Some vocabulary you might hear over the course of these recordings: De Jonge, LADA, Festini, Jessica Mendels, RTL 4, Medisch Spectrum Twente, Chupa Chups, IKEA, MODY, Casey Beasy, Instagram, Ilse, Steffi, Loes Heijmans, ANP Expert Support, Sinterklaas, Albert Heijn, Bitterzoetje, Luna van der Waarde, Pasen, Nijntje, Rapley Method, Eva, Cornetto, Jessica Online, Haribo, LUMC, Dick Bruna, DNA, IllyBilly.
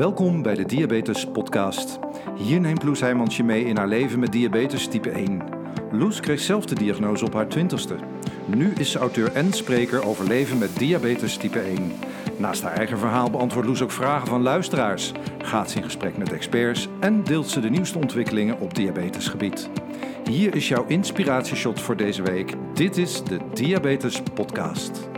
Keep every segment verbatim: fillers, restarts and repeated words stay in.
Welkom bij de Diabetes Podcast. Hier neemt Loes Heijmans je mee in haar leven met diabetes type één. Loes kreeg zelf de diagnose op haar twintigste. Nu is ze auteur en spreker over leven met diabetes type één. Naast haar eigen verhaal beantwoordt Loes ook vragen van luisteraars, gaat ze in gesprek met experts en deelt ze de nieuwste ontwikkelingen op diabetesgebied. Hier is jouw inspiratieshot voor deze week. Dit is de Diabetes Podcast.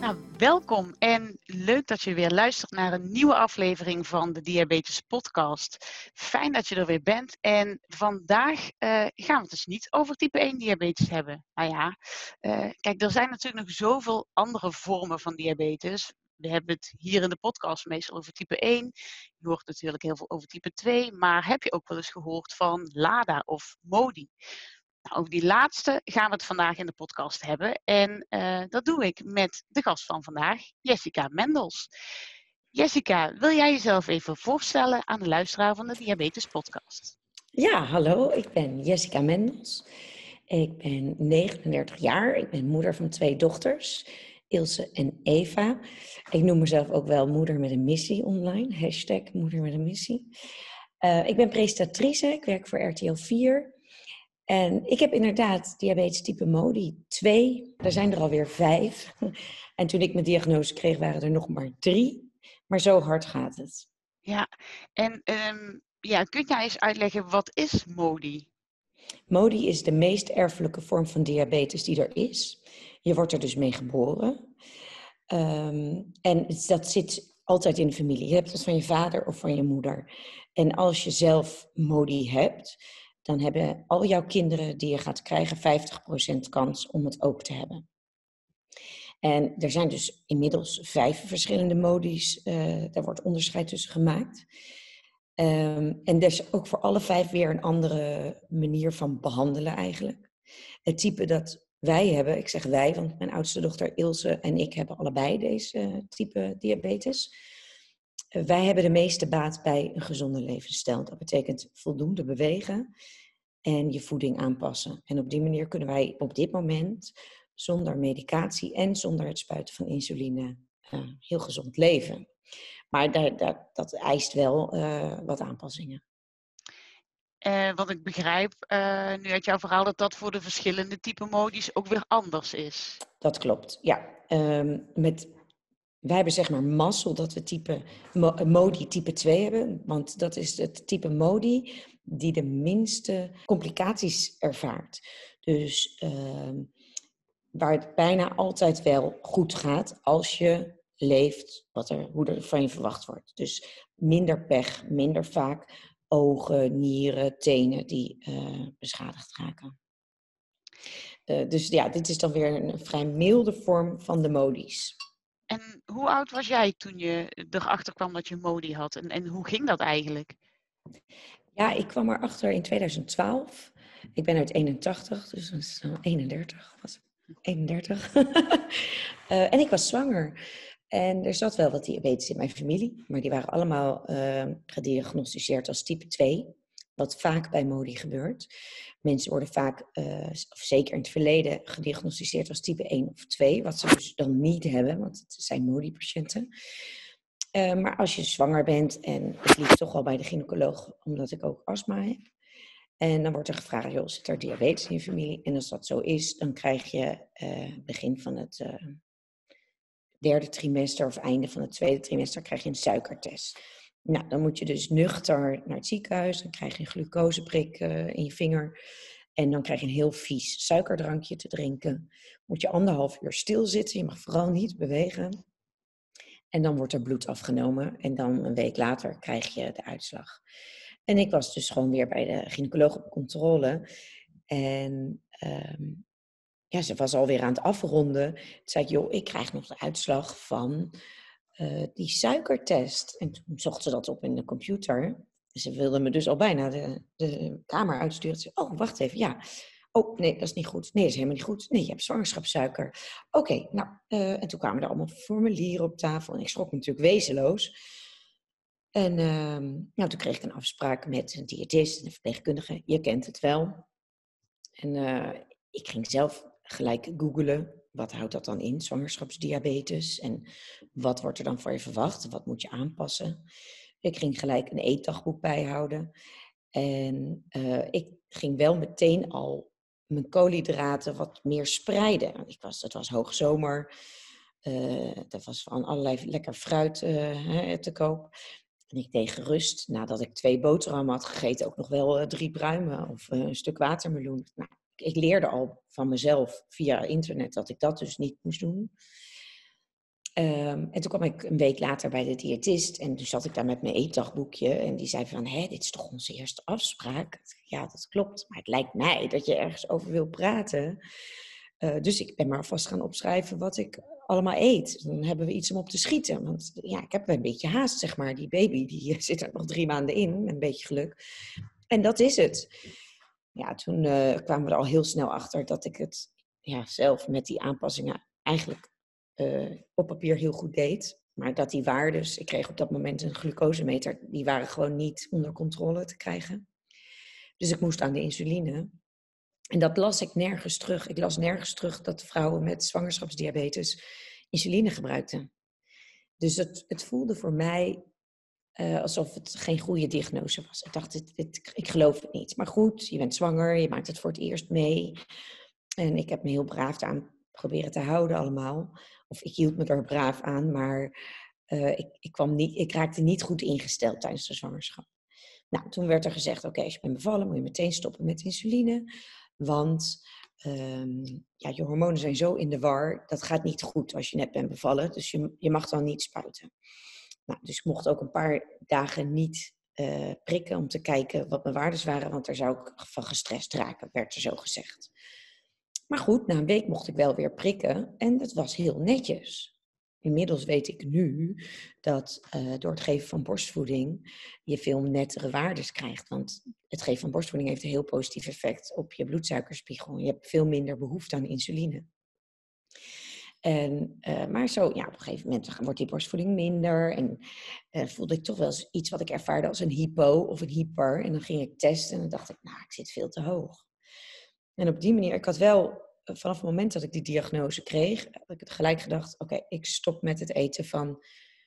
Nou, welkom en leuk dat je weer luistert naar een nieuwe aflevering van de Diabetes Podcast. Fijn dat je er weer bent. En vandaag uh, gaan we het dus niet over type één diabetes hebben. Nou ja, uh, kijk, er zijn natuurlijk nog zoveel andere vormen van diabetes. We hebben het hier in de podcast meestal over type één. Je hoort natuurlijk heel veel over type twee. Maar heb je ook wel eens gehoord van LADA of MODY? Nou, over die laatste gaan we het vandaag in de podcast hebben. En uh, dat doe ik met de gast van vandaag, Jessica Mendels. Jessica, wil jij jezelf even voorstellen aan de luisteraar van de Diabetes Podcast? Ja, hallo. Ik ben Jessica Mendels. Ik ben negenendertig jaar. Ik ben moeder van twee dochters, Ilse en Eva. Ik noem mezelf ook wel moeder met een missie online. Hashtag moeder met een missie. Uh, ik ben presentatrice. Ik werk voor R T L vier. En ik heb inderdaad diabetes type MODY twee. Er zijn er alweer vijf. En toen ik mijn diagnose kreeg waren er nog maar drie. Maar zo hard gaat het. Ja, en um, ja, kun jij eens uitleggen, wat is MODY? MODY is de meest erfelijke vorm van diabetes die er is. Je wordt er dus mee geboren. Um, en dat zit altijd in de familie. Je hebt het van je vader of van je moeder. En als je zelf MODY hebt, dan hebben al jouw kinderen die je gaat krijgen vijftig procent kans om het ook te hebben. En er zijn dus inmiddels vijf verschillende MODY's. Uh, daar wordt onderscheid tussen gemaakt. Um, en er is ook voor alle vijf weer een andere manier van behandelen eigenlijk. Het type dat wij hebben, ik zeg wij, want mijn oudste dochter Ilse en ik hebben allebei deze type diabetes. Wij hebben de meeste baat bij een gezonde levensstijl. Dat betekent voldoende bewegen en je voeding aanpassen. En op die manier kunnen wij op dit moment zonder medicatie en zonder het spuiten van insuline uh, heel gezond leven. Maar dat, dat, dat eist wel uh, wat aanpassingen. Uh, wat ik begrijp, uh, nu uit jouw verhaal, dat dat voor de verschillende type MODY's ook weer anders is. Dat klopt, ja. Um, met, wij hebben zeg maar mazzel dat we type, mo, MODY type twee hebben. Want dat is het type MODY die de minste complicaties ervaart. Dus uh, waar het bijna altijd wel goed gaat als je leeft wat er, hoe er van je verwacht wordt. Dus minder pech, minder vaak ogen, nieren, tenen die uh, beschadigd raken. Uh, dus ja, dit is dan weer een vrij milde vorm van de MODY's. En hoe oud was jij toen je erachter kwam dat je MODY had? En, en hoe ging dat eigenlijk? Ja, ik kwam erachter in tweeduizend twaalf. Ik ben uit eenentachtig, dus dat is eenendertig. Was eenendertig. uh, en ik was zwanger. En er zat wel wat diabetes in mijn familie, maar die waren allemaal uh, gediagnosticeerd als type twee, wat vaak bij MODY gebeurt. Mensen worden vaak, uh, of zeker in het verleden, gediagnosticeerd als type één of twee, wat ze dus dan niet hebben, want het zijn MODY-patiënten. Uh, maar als je zwanger bent, en ik liep toch al bij de gynaecoloog, omdat ik ook astma heb, en dan wordt er gevraagd, joh, zit er diabetes in je familie? En als dat zo is, dan krijg je uh, begin van het Uh, derde trimester of einde van het tweede trimester krijg je een suikertest. Nou, dan moet je dus nuchter naar het ziekenhuis. Dan krijg je een glucoseprik uh, in je vinger. En dan krijg je een heel vies suikerdrankje te drinken. Moet je anderhalf uur stilzitten. Je mag vooral niet bewegen. En dan wordt er bloed afgenomen. En dan een week later krijg je de uitslag. En ik was dus gewoon weer bij de gynaecoloog op controle. En Um, ja, ze was alweer aan het afronden. Toen zei ik, joh, ik krijg nog de uitslag van uh, die suikertest. En toen zocht ze dat op in de computer. Ze wilde me dus al bijna de, de kamer uitsturen. Ze zei, oh, wacht even, ja. Oh, nee, dat is niet goed. Nee, dat is helemaal niet goed. Nee, je hebt zwangerschapssuiker. Oké, okay, nou, uh, en toen kwamen er allemaal formulieren op tafel. En ik schrok me natuurlijk wezenloos. En uh, nou, toen kreeg ik een afspraak met een diëtist en een verpleegkundige. Je kent het wel. En uh, ik ging zelf gelijk googelen wat houdt dat dan in, zwangerschapsdiabetes? En wat wordt er dan van je verwacht? Wat moet je aanpassen? Ik ging gelijk een eetdagboek bijhouden. En uh, ik ging wel meteen al mijn koolhydraten wat meer spreiden. Ik was, het was hoogzomer. Uh, er was van allerlei lekker fruit uh, te koop. En ik deed gerust, nadat ik twee boterhammen had gegeten, ook nog wel uh, drie pruimen of uh, een stuk watermeloen. Nou, ik leerde al van mezelf via internet dat ik dat dus niet moest doen. Um, en toen kwam ik een week later bij de diëtist en toen zat ik daar met mijn eetdagboekje. En die zei van, hé, dit is toch onze eerste afspraak? Ja, dat klopt, maar het lijkt mij dat je ergens over wil praten. Uh, dus ik ben maar vast gaan opschrijven wat ik allemaal eet. Dan hebben we iets om op te schieten. Want ja, ik heb een beetje haast, zeg maar. Die baby die zit er nog drie maanden in, met een beetje geluk. En dat is het. Ja, toen uh, kwamen we er al heel snel achter dat ik het ja, zelf met die aanpassingen eigenlijk uh, op papier heel goed deed. Maar dat die waardes, ik kreeg op dat moment een glucosemeter, die waren gewoon niet onder controle te krijgen. Dus ik moest aan de insuline. En dat las ik nergens terug. Ik las nergens terug dat vrouwen met zwangerschapsdiabetes insuline gebruikten. Dus het, het voelde voor mij uh, alsof het geen goede diagnose was. Ik dacht, dit, dit, ik geloof het niet. Maar goed, je bent zwanger, je maakt het voor het eerst mee. En ik heb me heel braaf aan proberen te houden allemaal. Of ik hield me er braaf aan, maar uh, ik, ik, kwam niet, ik raakte niet goed ingesteld tijdens de zwangerschap. Nou, toen werd er gezegd, oké, okay, als je bent bevallen moet je meteen stoppen met insuline. Want um, ja, je hormonen zijn zo in de war, dat gaat niet goed als je net bent bevallen. Dus je, je mag dan niet spuiten. Nou, dus ik mocht ook een paar dagen niet uh, prikken om te kijken wat mijn waardes waren. Want daar zou ik van gestrest raken, werd er zo gezegd. Maar goed, na een week mocht ik wel weer prikken en dat was heel netjes. Inmiddels weet ik nu dat uh, door het geven van borstvoeding je veel nettere waardes krijgt. Want het geven van borstvoeding heeft een heel positief effect op je bloedsuikerspiegel. Je hebt veel minder behoefte aan insuline. En, uh, maar zo, ja, op een gegeven moment wordt die borstvoeding minder. En uh, voelde ik toch wel eens iets wat ik ervaarde als een hypo of een hyper. En dan ging ik testen en dan dacht ik, nou, ik zit veel te hoog. En op die manier, ik had wel... Vanaf het moment dat ik die diagnose kreeg, heb ik het gelijk gedacht, oké, okay, ik stop met het eten van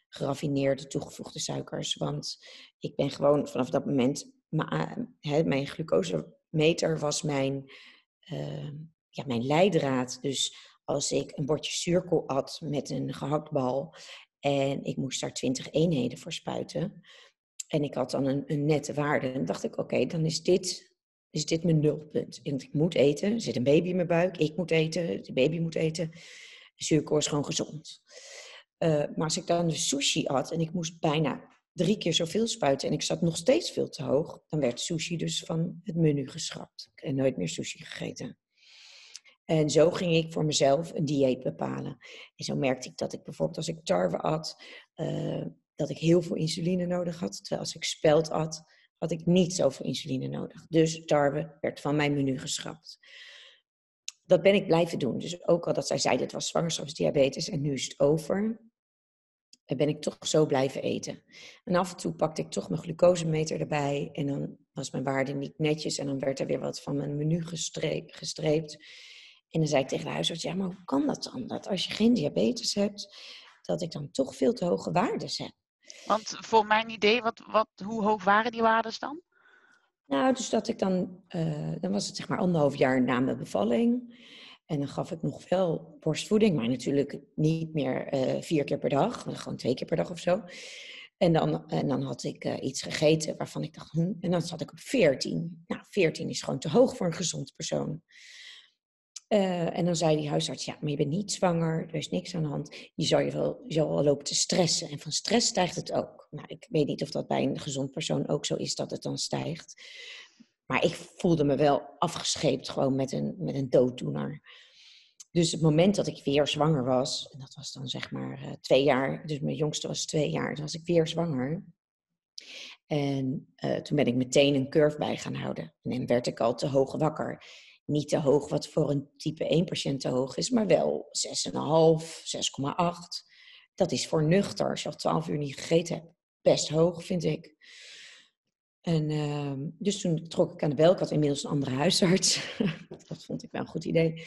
geraffineerde toegevoegde suikers. Want ik ben gewoon vanaf dat moment, mijn, he, mijn glucosemeter was mijn, uh, ja, mijn leidraad. Dus als ik een bordje zuurkool at met een gehaktbal en ik moest daar twintig eenheden voor spuiten. En ik had dan een, een nette waarde. Dan dacht ik, oké, okay, dan is dit... is dit mijn nulpunt. Ik moet eten, er zit een baby in mijn buik, ik moet eten, de baby moet eten. Zuurkool is gewoon gezond. Uh, maar als ik dan de sushi at en ik moest bijna drie keer zoveel spuiten en ik zat nog steeds veel te hoog, dan werd sushi dus van het menu geschrapt. En nooit meer sushi gegeten. En zo ging ik voor mezelf een dieet bepalen. En zo merkte ik dat ik bijvoorbeeld als ik tarwe at, uh, dat ik heel veel insuline nodig had. Terwijl als ik spelt at, had ik niet zoveel insuline nodig. Dus tarwe werd van mijn menu geschrapt. Dat ben ik blijven doen. Dus ook al dat zij zei, dit was zwangerschapsdiabetes en nu is het over, ben ik toch zo blijven eten. En af en toe pakte ik toch mijn glucosemeter erbij en dan was mijn waarde niet netjes en dan werd er weer wat van mijn menu gestreep, gestreept. En dan zei ik tegen de huisarts, ja, maar hoe kan dat dan? Dat als je geen diabetes hebt, dat ik dan toch veel te hoge waardes heb. Want voor mijn idee, wat, wat, hoe hoog waren die waardes dan? Nou, dus dat ik dan, uh, dan was het zeg maar anderhalf jaar na mijn bevalling. En dan gaf ik nog wel borstvoeding, maar natuurlijk niet meer uh, vier keer per dag. Gewoon twee keer per dag of zo. En dan, en dan had ik uh, iets gegeten waarvan ik dacht, hm, en dan zat ik op veertien. Nou, veertien is gewoon te hoog voor een gezond persoon. Uh, en dan zei die huisarts, ja, maar je bent niet zwanger, er is niks aan de hand. Je zal je wel, je zal wel lopen te stressen. En van stress stijgt het ook. Nou, ik weet niet of dat bij een gezond persoon ook zo is dat het dan stijgt. Maar ik voelde me wel afgescheept gewoon met een, met een dooddoener. Dus het moment dat ik weer zwanger was, en dat was dan zeg maar uh, twee jaar. Dus mijn jongste was twee jaar, toen was ik weer zwanger. En uh, toen ben ik meteen een curve bij gaan houden. En dan werd ik al te hoog wakker. Niet te hoog wat voor een type één patiënt te hoog is, maar wel zes komma vijf, zes komma acht. Dat is voor nuchter, als je al twaalf uur niet gegeten hebt. Best hoog, vind ik. En, uh, dus toen trok ik aan de bel. Ik had inmiddels een andere huisarts. Dat vond ik wel een goed idee.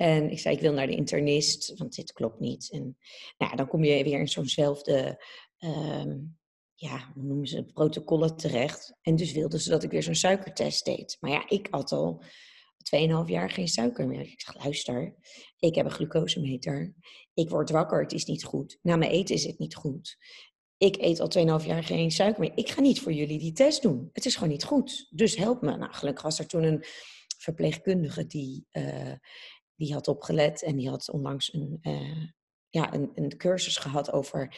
En ik zei, ik wil naar de internist, want dit klopt niet. En nou, dan kom je weer in zo'nzelfde, um, ja, hoe noemen ze, protocollen terecht. En dus wilden ze dat ik weer zo'n suikertest deed. Maar ja, ik had al tweeënhalf jaar geen suiker meer. Ik dacht, luister, ik heb een glucosemeter. Ik word wakker, het is niet goed. Na mijn eten is het niet goed. Ik eet al tweeënhalf jaar geen suiker meer. Ik ga niet voor jullie die test doen. Het is gewoon niet goed. Dus help me. Nou, gelukkig was er toen een verpleegkundige die, uh, die had opgelet. En die had onlangs een, uh, ja, een, een cursus gehad over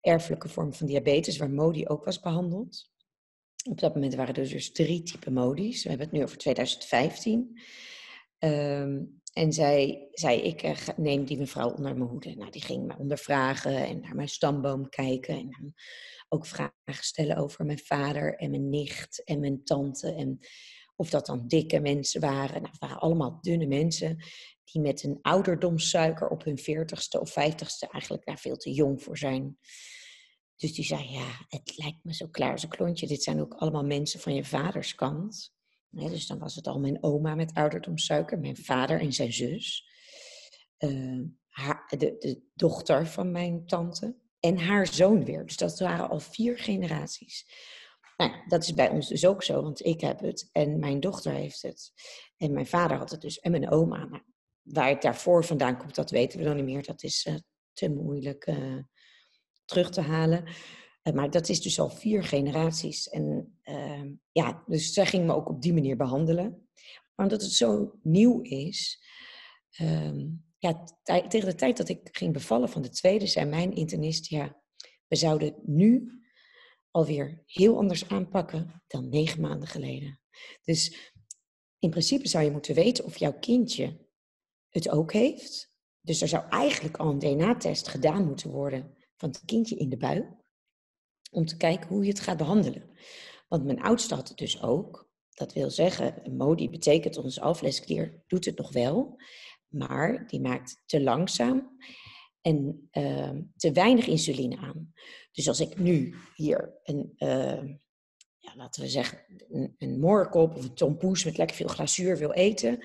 erfelijke vorm van diabetes. Waar MODY ook was behandeld. Op dat moment waren er dus drie typen MODY's. We hebben het nu over tweeduizend vijftien. Um, en zij zei, ik uh, neem die mevrouw onder mijn hoede. Nou, die ging me ondervragen en naar mijn stamboom kijken. En dan ook vragen stellen over mijn vader en mijn nicht en mijn tante. En of dat dan dikke mensen waren. Nou, het waren allemaal dunne mensen die met een ouderdomssuiker op hun veertigste of vijftigste eigenlijk daar veel te jong voor zijn. Dus die zei, ja, het lijkt me zo klaar als een klontje. Dit zijn ook allemaal mensen van je vaders kant. Nee, dus dan was het al mijn oma met ouderdomssuiker, mijn vader en zijn zus. Uh, haar, de, de dochter van mijn tante en haar zoon weer. Dus dat waren al vier generaties. Nou, dat is bij ons dus ook zo, want ik heb het en mijn dochter heeft het. En mijn vader had het dus en mijn oma. Nou, waar het daarvoor vandaan komt, dat weten we dan niet meer. Dat is uh, te moeilijk uh, terug te halen. Uh, maar dat is dus al vier generaties. En uh, ja, dus zij ging me ook op die manier behandelen. Maar omdat het zo nieuw is, um, ja, t- tegen de tijd dat ik ging bevallen van de tweede, zei mijn internist, ja, we zouden nu alweer heel anders aanpakken dan negen maanden geleden. Dus in principe zou je moeten weten of jouw kindje het ook heeft. Dus er zou eigenlijk al een D N A-test gedaan moeten worden van het kindje in de buik, om te kijken hoe je het gaat behandelen. Want mijn oudste had het dus ook. Dat wil zeggen, MODY betekent onze aflesklier, doet het nog wel, maar die maakt te langzaam en uh, te weinig insuline aan. Dus als ik nu hier een, uh, ja, laten we zeggen, een, een moorkop of een tompoes met lekker veel glazuur wil eten,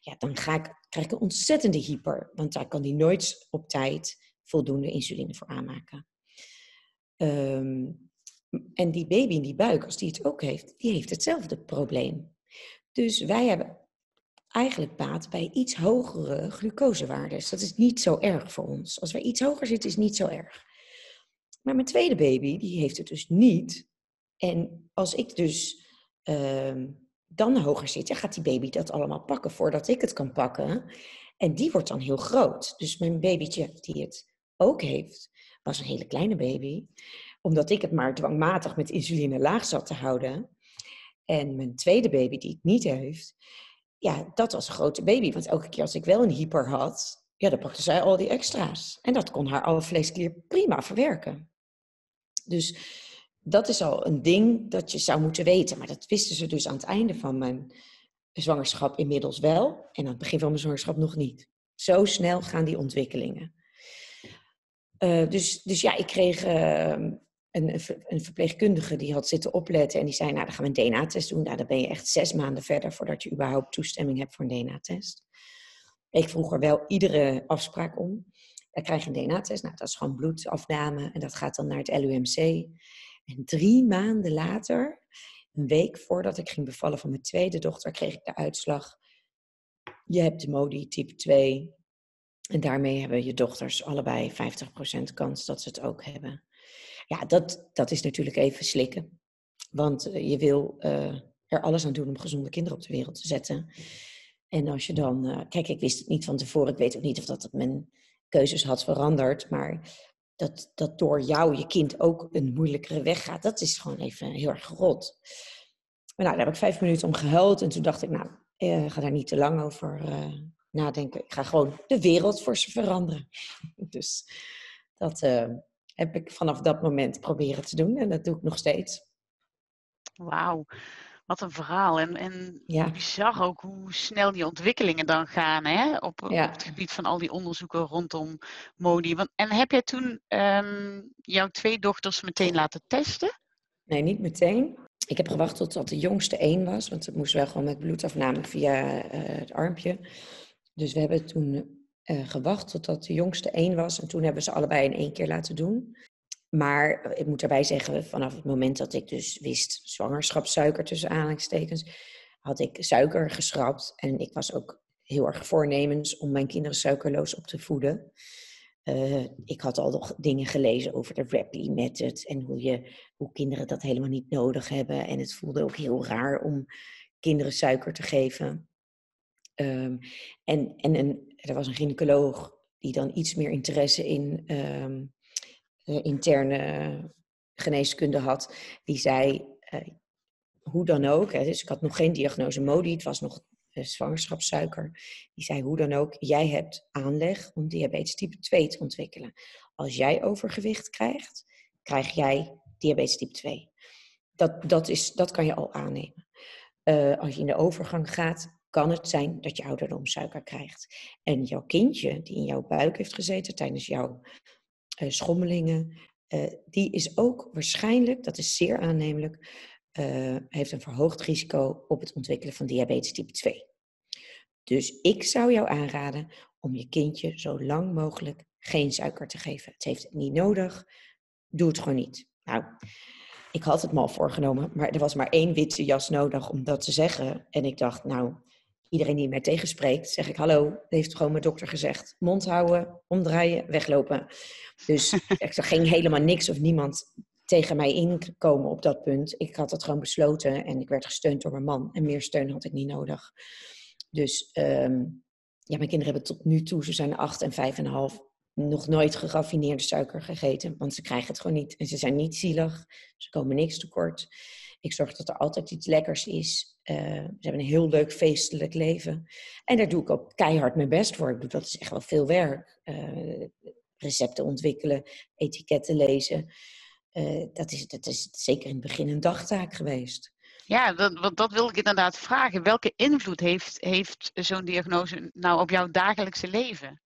ja, dan ga ik, krijg ik een ontzettende hyper, want daar kan die nooit op tijd voldoende insuline voor aanmaken. Um, en die baby in die buik, als die het ook heeft, die heeft hetzelfde probleem. Dus wij hebben eigenlijk baat bij iets hogere glucosewaardes. Dat is niet zo erg voor ons. Als wij iets hoger zitten, is het niet zo erg. Maar mijn tweede baby, die heeft het dus niet. En als ik dus um, dan hoger zit, ja, gaat die baby dat allemaal pakken voordat ik het kan pakken. En die wordt dan heel groot. Dus mijn babytje die het ook heeft, was een hele kleine baby. Omdat ik het maar dwangmatig met insuline laag zat te houden. En mijn tweede baby die het niet heeft, ja, dat was een grote baby. Want elke keer als ik wel een hyper had, ja, dan pakte zij al die extra's. En dat kon haar alvleesklier prima verwerken. Dus dat is al een ding dat je zou moeten weten. Maar dat wisten ze dus aan het einde van mijn zwangerschap inmiddels wel. En aan het begin van mijn zwangerschap nog niet. Zo snel gaan die ontwikkelingen. Uh, dus, dus ja, ik kreeg uh, een, een verpleegkundige die had zitten opletten. En die zei, nou, dan gaan we een D N A-test doen. Nou, dan ben je echt zes maanden verder voordat je überhaupt toestemming hebt voor een D N A-test. Ik vroeg er wel iedere afspraak om. Dan krijg je een D N A-test. Nou, dat is gewoon bloedafname. En dat gaat dan naar het L U M C. En drie maanden later, een week voordat ik ging bevallen van mijn tweede dochter, kreeg ik de uitslag. Je hebt MODY type twee. En daarmee hebben je dochters allebei vijftig procent kans dat ze het ook hebben. Ja, dat, dat is natuurlijk even slikken. Want je wil uh, er alles aan doen om gezonde kinderen op de wereld te zetten. En als je dan... Uh, kijk, ik wist het niet van tevoren. Ik weet ook niet of dat mijn keuzes had veranderd. Maar dat, dat door jou je kind ook een moeilijkere weg gaat, dat is gewoon even heel erg rot. Maar nou, daar heb ik vijf minuten om gehuild. En toen dacht ik, nou, uh, ga daar niet te lang over Uh, nadenken. Ik ga gewoon de wereld voor ze veranderen. Dus dat uh, heb ik vanaf dat moment proberen te doen. En dat doe ik nog steeds. Wauw, wat een verhaal. En, en ja, bizar ook hoe snel die ontwikkelingen dan gaan, hè? Op, ja, op het gebied van al die onderzoeken rondom MODY. Want, en heb jij toen um, jouw twee dochters meteen laten testen? Nee, niet meteen. Ik heb gewacht totdat de jongste één was. Want het moest wel gewoon met bloedafname via uh, het armpje. Dus we hebben toen uh, gewacht totdat de jongste één was. En toen hebben we ze allebei in één keer laten doen. Maar ik moet daarbij zeggen, vanaf het moment dat ik dus wist zwangerschapssuiker tussen aanhalingstekens, had ik suiker geschrapt. En ik was ook heel erg voornemens om mijn kinderen suikerloos op te voeden. Uh, ik had al nog dingen gelezen over de Rapley Method en hoe, je, hoe kinderen dat helemaal niet nodig hebben. En het voelde ook heel raar om kinderen suiker te geven. Um, en en een, er was een gynaecoloog die dan iets meer interesse in um, interne geneeskunde had. Die zei, uh, hoe dan ook, hè, dus ik had nog geen diagnose MODY, het was nog Uh, zwangerschapssuiker, die zei hoe dan ook, jij hebt aanleg om diabetes type twee te ontwikkelen. Als jij overgewicht krijgt, krijg jij diabetes type twee. Dat, dat, is, dat kan je al aannemen. Uh, als je in de overgang gaat, kan het zijn dat je ouderdom suiker krijgt. En jouw kindje, die in jouw buik heeft gezeten tijdens jouw uh, schommelingen, uh, die is ook waarschijnlijk, dat is zeer aannemelijk, Uh, heeft een verhoogd risico op het ontwikkelen van diabetes type twee. Dus ik zou jou aanraden om je kindje zo lang mogelijk geen suiker te geven. Het heeft het niet nodig, doe het gewoon niet. Nou, ik had het me al voorgenomen, maar er was maar één witte jas nodig om dat te zeggen. En ik dacht, nou, iedereen die mij tegenspreekt, zeg ik hallo, dat heeft gewoon mijn dokter gezegd. Mond houden, omdraaien, weglopen. Dus er ging helemaal niks of niemand tegen mij inkomen op dat punt. Ik had dat gewoon besloten en ik werd gesteund door mijn man. En meer steun had ik niet nodig. Dus um, ja, mijn kinderen hebben tot nu toe, ze zijn acht en vijf en een half, nog nooit geraffineerde suiker gegeten. Want ze krijgen het gewoon niet. En ze zijn niet zielig. Ze komen niks tekort. Ik zorg dat er altijd iets lekkers is. Uh, ze hebben een heel leuk feestelijk leven. En daar doe ik ook keihard mijn best voor. Ik bedoel, dat is echt wel veel werk. Uh, recepten ontwikkelen, etiketten lezen. Uh, dat, is, dat is zeker in het begin een dagtaak geweest. Ja, dat, want dat wil ik inderdaad vragen. Welke invloed heeft, heeft zo'n diagnose nou op jouw dagelijkse leven?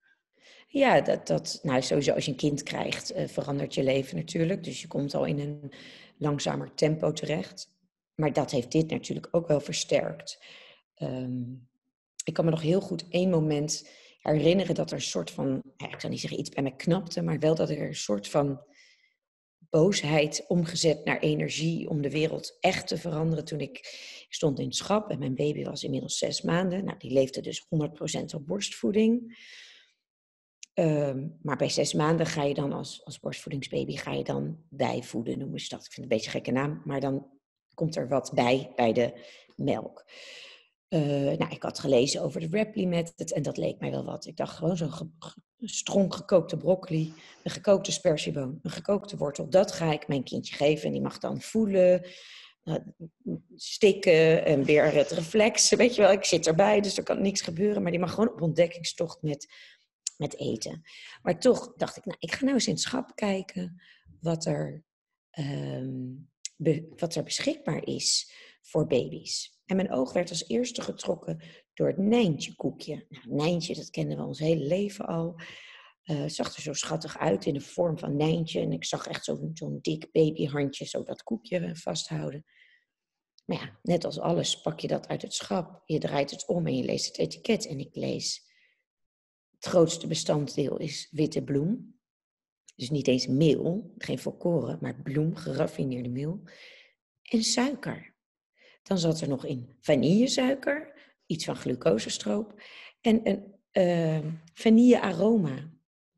Ja, dat, dat, nou, sowieso als je een kind krijgt, uh, verandert je leven natuurlijk. Dus je komt al in een langzamer tempo terecht. Maar dat heeft dit natuurlijk ook wel versterkt. Um, ik kan me nog heel goed één moment herinneren dat er een soort van, ja, ik zou niet zeggen iets bij me knapte, maar wel dat er een soort van boosheid omgezet naar energie om de wereld echt te veranderen. Toen ik, ik stond in het schap en mijn baby was inmiddels zes maanden. Nou, die leefde dus honderd procent op borstvoeding. Um, maar bij zes maanden ga je dan als, als borstvoedingsbaby ga je dan bijvoeden, noemen ze dat. Ik vind het een beetje een gekke naam, maar dan komt er wat bij bij de melk. Uh, nou, ik had gelezen over de Rapley Method en dat leek mij wel wat. Ik dacht gewoon zo'n ge- stronk gekookte broccoli, een gekookte sperzieboon, een gekookte wortel. Dat ga ik mijn kindje geven en die mag dan voelen, uh, stikken en weer het reflex. Weet je wel, ik zit erbij, dus er kan niks gebeuren. Maar die mag gewoon op ontdekkingstocht met, met eten. Maar toch dacht ik, nou, ik ga nou eens in het schap kijken wat er, um, be- wat er beschikbaar is voor baby's. En mijn oog werd als eerste getrokken door het Nijntje-koekje. Nou, Nijntje, dat kenden we ons hele leven al. Uh, het zag er zo schattig uit in de vorm van Nijntje. En ik zag echt zo'n, zo'n dik babyhandje zo dat koekje vasthouden. Maar ja, net als alles pak je dat uit het schap. Je draait het om en je leest het etiket. En ik lees, het grootste bestanddeel is witte bloem. Dus niet eens meel, geen volkoren, maar bloem, geraffineerde meel. En suiker. Dan zat er nog in vanillesuiker, iets van glucosestroop en een uh, vanillearoma.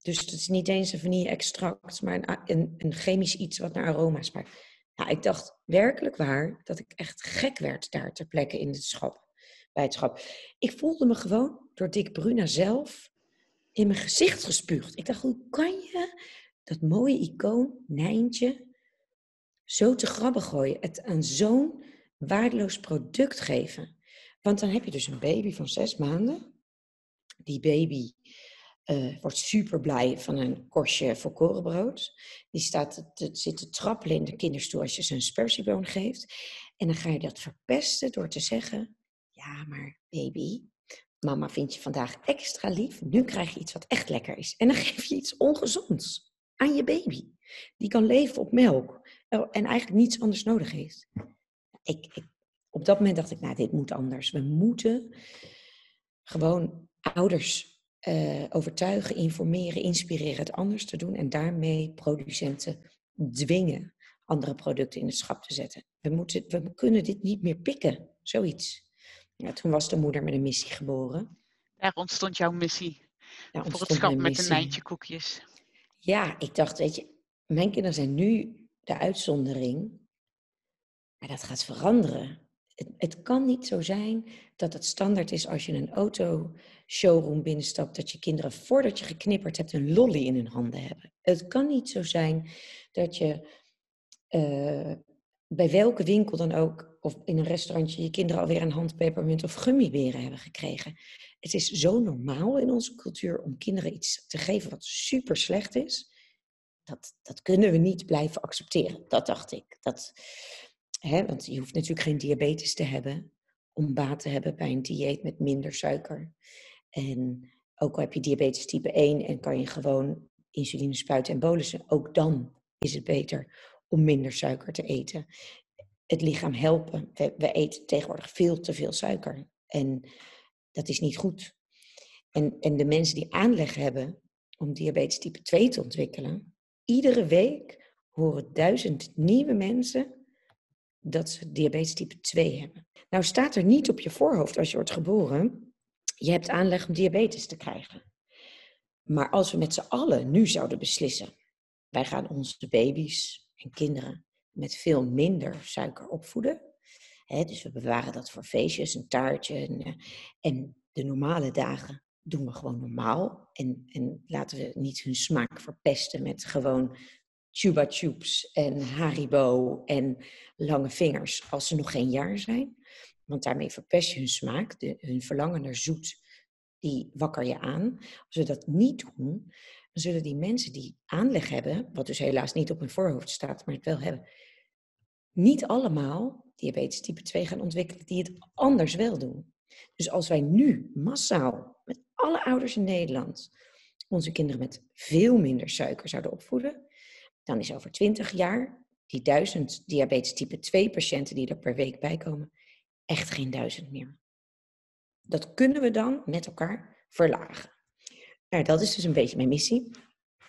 Dus het is niet eens een vanille-extract, maar een, een, een chemisch iets wat naar aroma smaakt. Nou, ik dacht werkelijk waar dat ik echt gek werd daar ter plekke in het schap, bij het schap. Ik voelde me gewoon door Dick Bruna zelf in mijn gezicht gespuugd. Ik dacht, hoe kan je dat mooie icoon, Nijntje, zo te grabben gooien? Het aan zo'n waardeloos product geven. Want dan heb je dus een baby van zes maanden. Die baby uh, wordt super blij van een korstje volkorenbrood. Die staat te, zit te trappelen in de kinderstoel als je ze een sperzieboon geeft. En dan ga je dat verpesten door te zeggen, ja maar baby, mama vindt je vandaag extra lief. Nu krijg je iets wat echt lekker is. En dan geef je iets ongezonds aan je baby. Die kan leven op melk en eigenlijk niets anders nodig heeft. Ik, ik, op dat moment dacht ik, nou, dit moet anders. We moeten gewoon ouders uh, overtuigen, informeren, inspireren het anders te doen en daarmee producenten dwingen andere producten in het schap te zetten. We, moeten, we kunnen dit niet meer pikken, zoiets. Ja, toen was de moeder met een missie geboren. Daar ontstond jouw missie. Daar voor het schap met een Nijntje koekjes. Ja, ik dacht, weet je, mijn kinderen zijn nu de uitzondering. Maar dat gaat veranderen. Het, het kan niet zo zijn dat het standaard is als je in een auto-showroom binnenstapt, dat je kinderen voordat je geknipperd hebt een lolly in hun handen hebben. Het kan niet zo zijn dat je uh, bij welke winkel dan ook, of in een restaurantje, je kinderen alweer een hand pepermunt of gummiberen hebben gekregen. Het is zo normaal in onze cultuur om kinderen iets te geven wat super slecht is. Dat, dat kunnen we niet blijven accepteren. Dat dacht ik. Dat, hè, want je hoeft natuurlijk geen diabetes te hebben om baat te hebben bij een dieet met minder suiker. En ook al heb je diabetes type één en kan je gewoon insuline spuiten en bolussen, ook dan is het beter om minder suiker te eten. Het lichaam helpen. We, we eten tegenwoordig veel te veel suiker. En dat is niet goed. En, en de mensen die aanleg hebben om diabetes type twee te ontwikkelen, iedere week horen duizend nieuwe mensen dat ze diabetes type twee hebben. Nou staat er niet op je voorhoofd als je wordt geboren, je hebt aanleg om diabetes te krijgen. Maar als we met z'n allen nu zouden beslissen, wij gaan onze baby's en kinderen met veel minder suiker opvoeden. He, dus we bewaren dat voor feestjes, een taartje. En, en de normale dagen doen we gewoon normaal. En, en laten we niet hun smaak verpesten met gewoon Chupa Chups en Haribo en lange vingers als ze nog geen jaar zijn. Want daarmee verpest je hun smaak, de, hun verlangen naar zoet, die wakker je aan. Als we dat niet doen, dan zullen die mensen die aanleg hebben, wat dus helaas niet op hun voorhoofd staat, maar het wel hebben, niet allemaal diabetes type twee gaan ontwikkelen die het anders wel doen. Dus als wij nu massaal met alle ouders in Nederland onze kinderen met veel minder suiker zouden opvoeden, dan is over twintig jaar die duizend diabetes type twee patiënten die er per week bij komen, echt geen duizend meer. Dat kunnen we dan met elkaar verlagen. Nou, dat is dus een beetje mijn missie.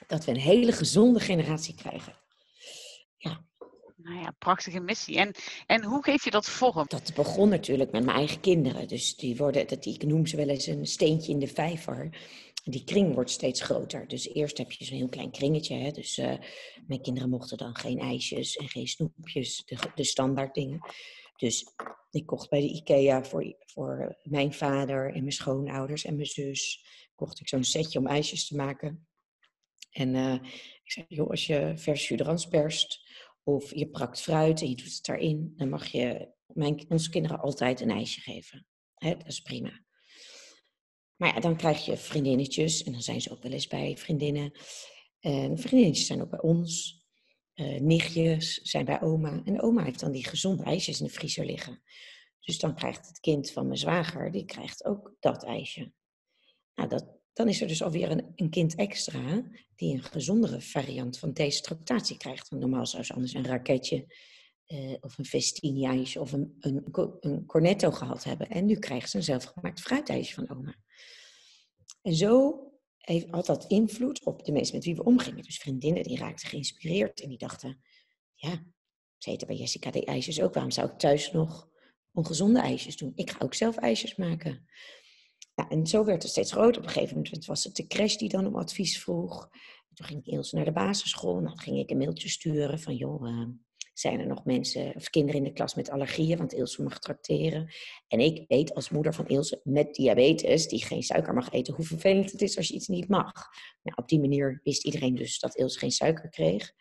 Dat we een hele gezonde generatie krijgen. Ja. Nou ja, prachtige missie. En, en hoe geef je dat vorm? Dat begon natuurlijk met mijn eigen kinderen. Dus die worden, dat, ik noem ze wel eens een steentje in de vijver. Die kring wordt steeds groter. Dus eerst heb je zo'n heel klein kringetje. Hè? Dus uh, mijn kinderen mochten dan geen ijsjes en geen snoepjes. De, de standaard dingen. Dus ik kocht bij de IKEA voor, voor mijn vader en mijn schoonouders en mijn zus. Kocht ik zo'n setje om ijsjes te maken. En uh, ik zei, joh, als je vers jus perst of je prakt fruit en je doet het daarin, dan mag je mijn, onze kinderen altijd een ijsje geven. Hè, dat is prima. Maar ja, dan krijg je vriendinnetjes. En dan zijn ze ook wel eens bij vriendinnen. En vriendinnetjes zijn ook bij ons. Uh, nichtjes zijn bij oma. En oma heeft dan die gezonde ijsjes in de vriezer liggen. Dus dan krijgt het kind van mijn zwager, die krijgt ook dat ijsje. Nou, dat, dan is er dus alweer een, een kind extra die een gezondere variant van deze tractatie krijgt. Want normaal zou ze anders een raketje eh, of een festini-ijsje of een, een, een cornetto gehad hebben. En nu krijgt ze een zelfgemaakt fruitijsje van oma. En zo heeft, had dat invloed op de mensen met wie we omgingen. Dus vriendinnen die raakten geïnspireerd en die dachten, ja, ze eten bij Jessica die ijsjes ook. Waarom zou ik thuis nog ongezonde ijsjes doen? Ik ga ook zelf ijsjes maken. Ja, en zo werd het steeds groter. Op een gegeven moment was het de crash die dan om advies vroeg. Toen ging Ilse naar de basisschool. Nou, dan ging ik een mailtje sturen van, joh, uh, zijn er nog mensen of kinderen in de klas met allergieën? Want Ilse mag trakteren. En ik weet als moeder van Ilse met diabetes, die geen suiker mag eten, hoe vervelend het is als je iets niet mag. Nou, op die manier wist iedereen dus dat Ilse geen suiker kreeg.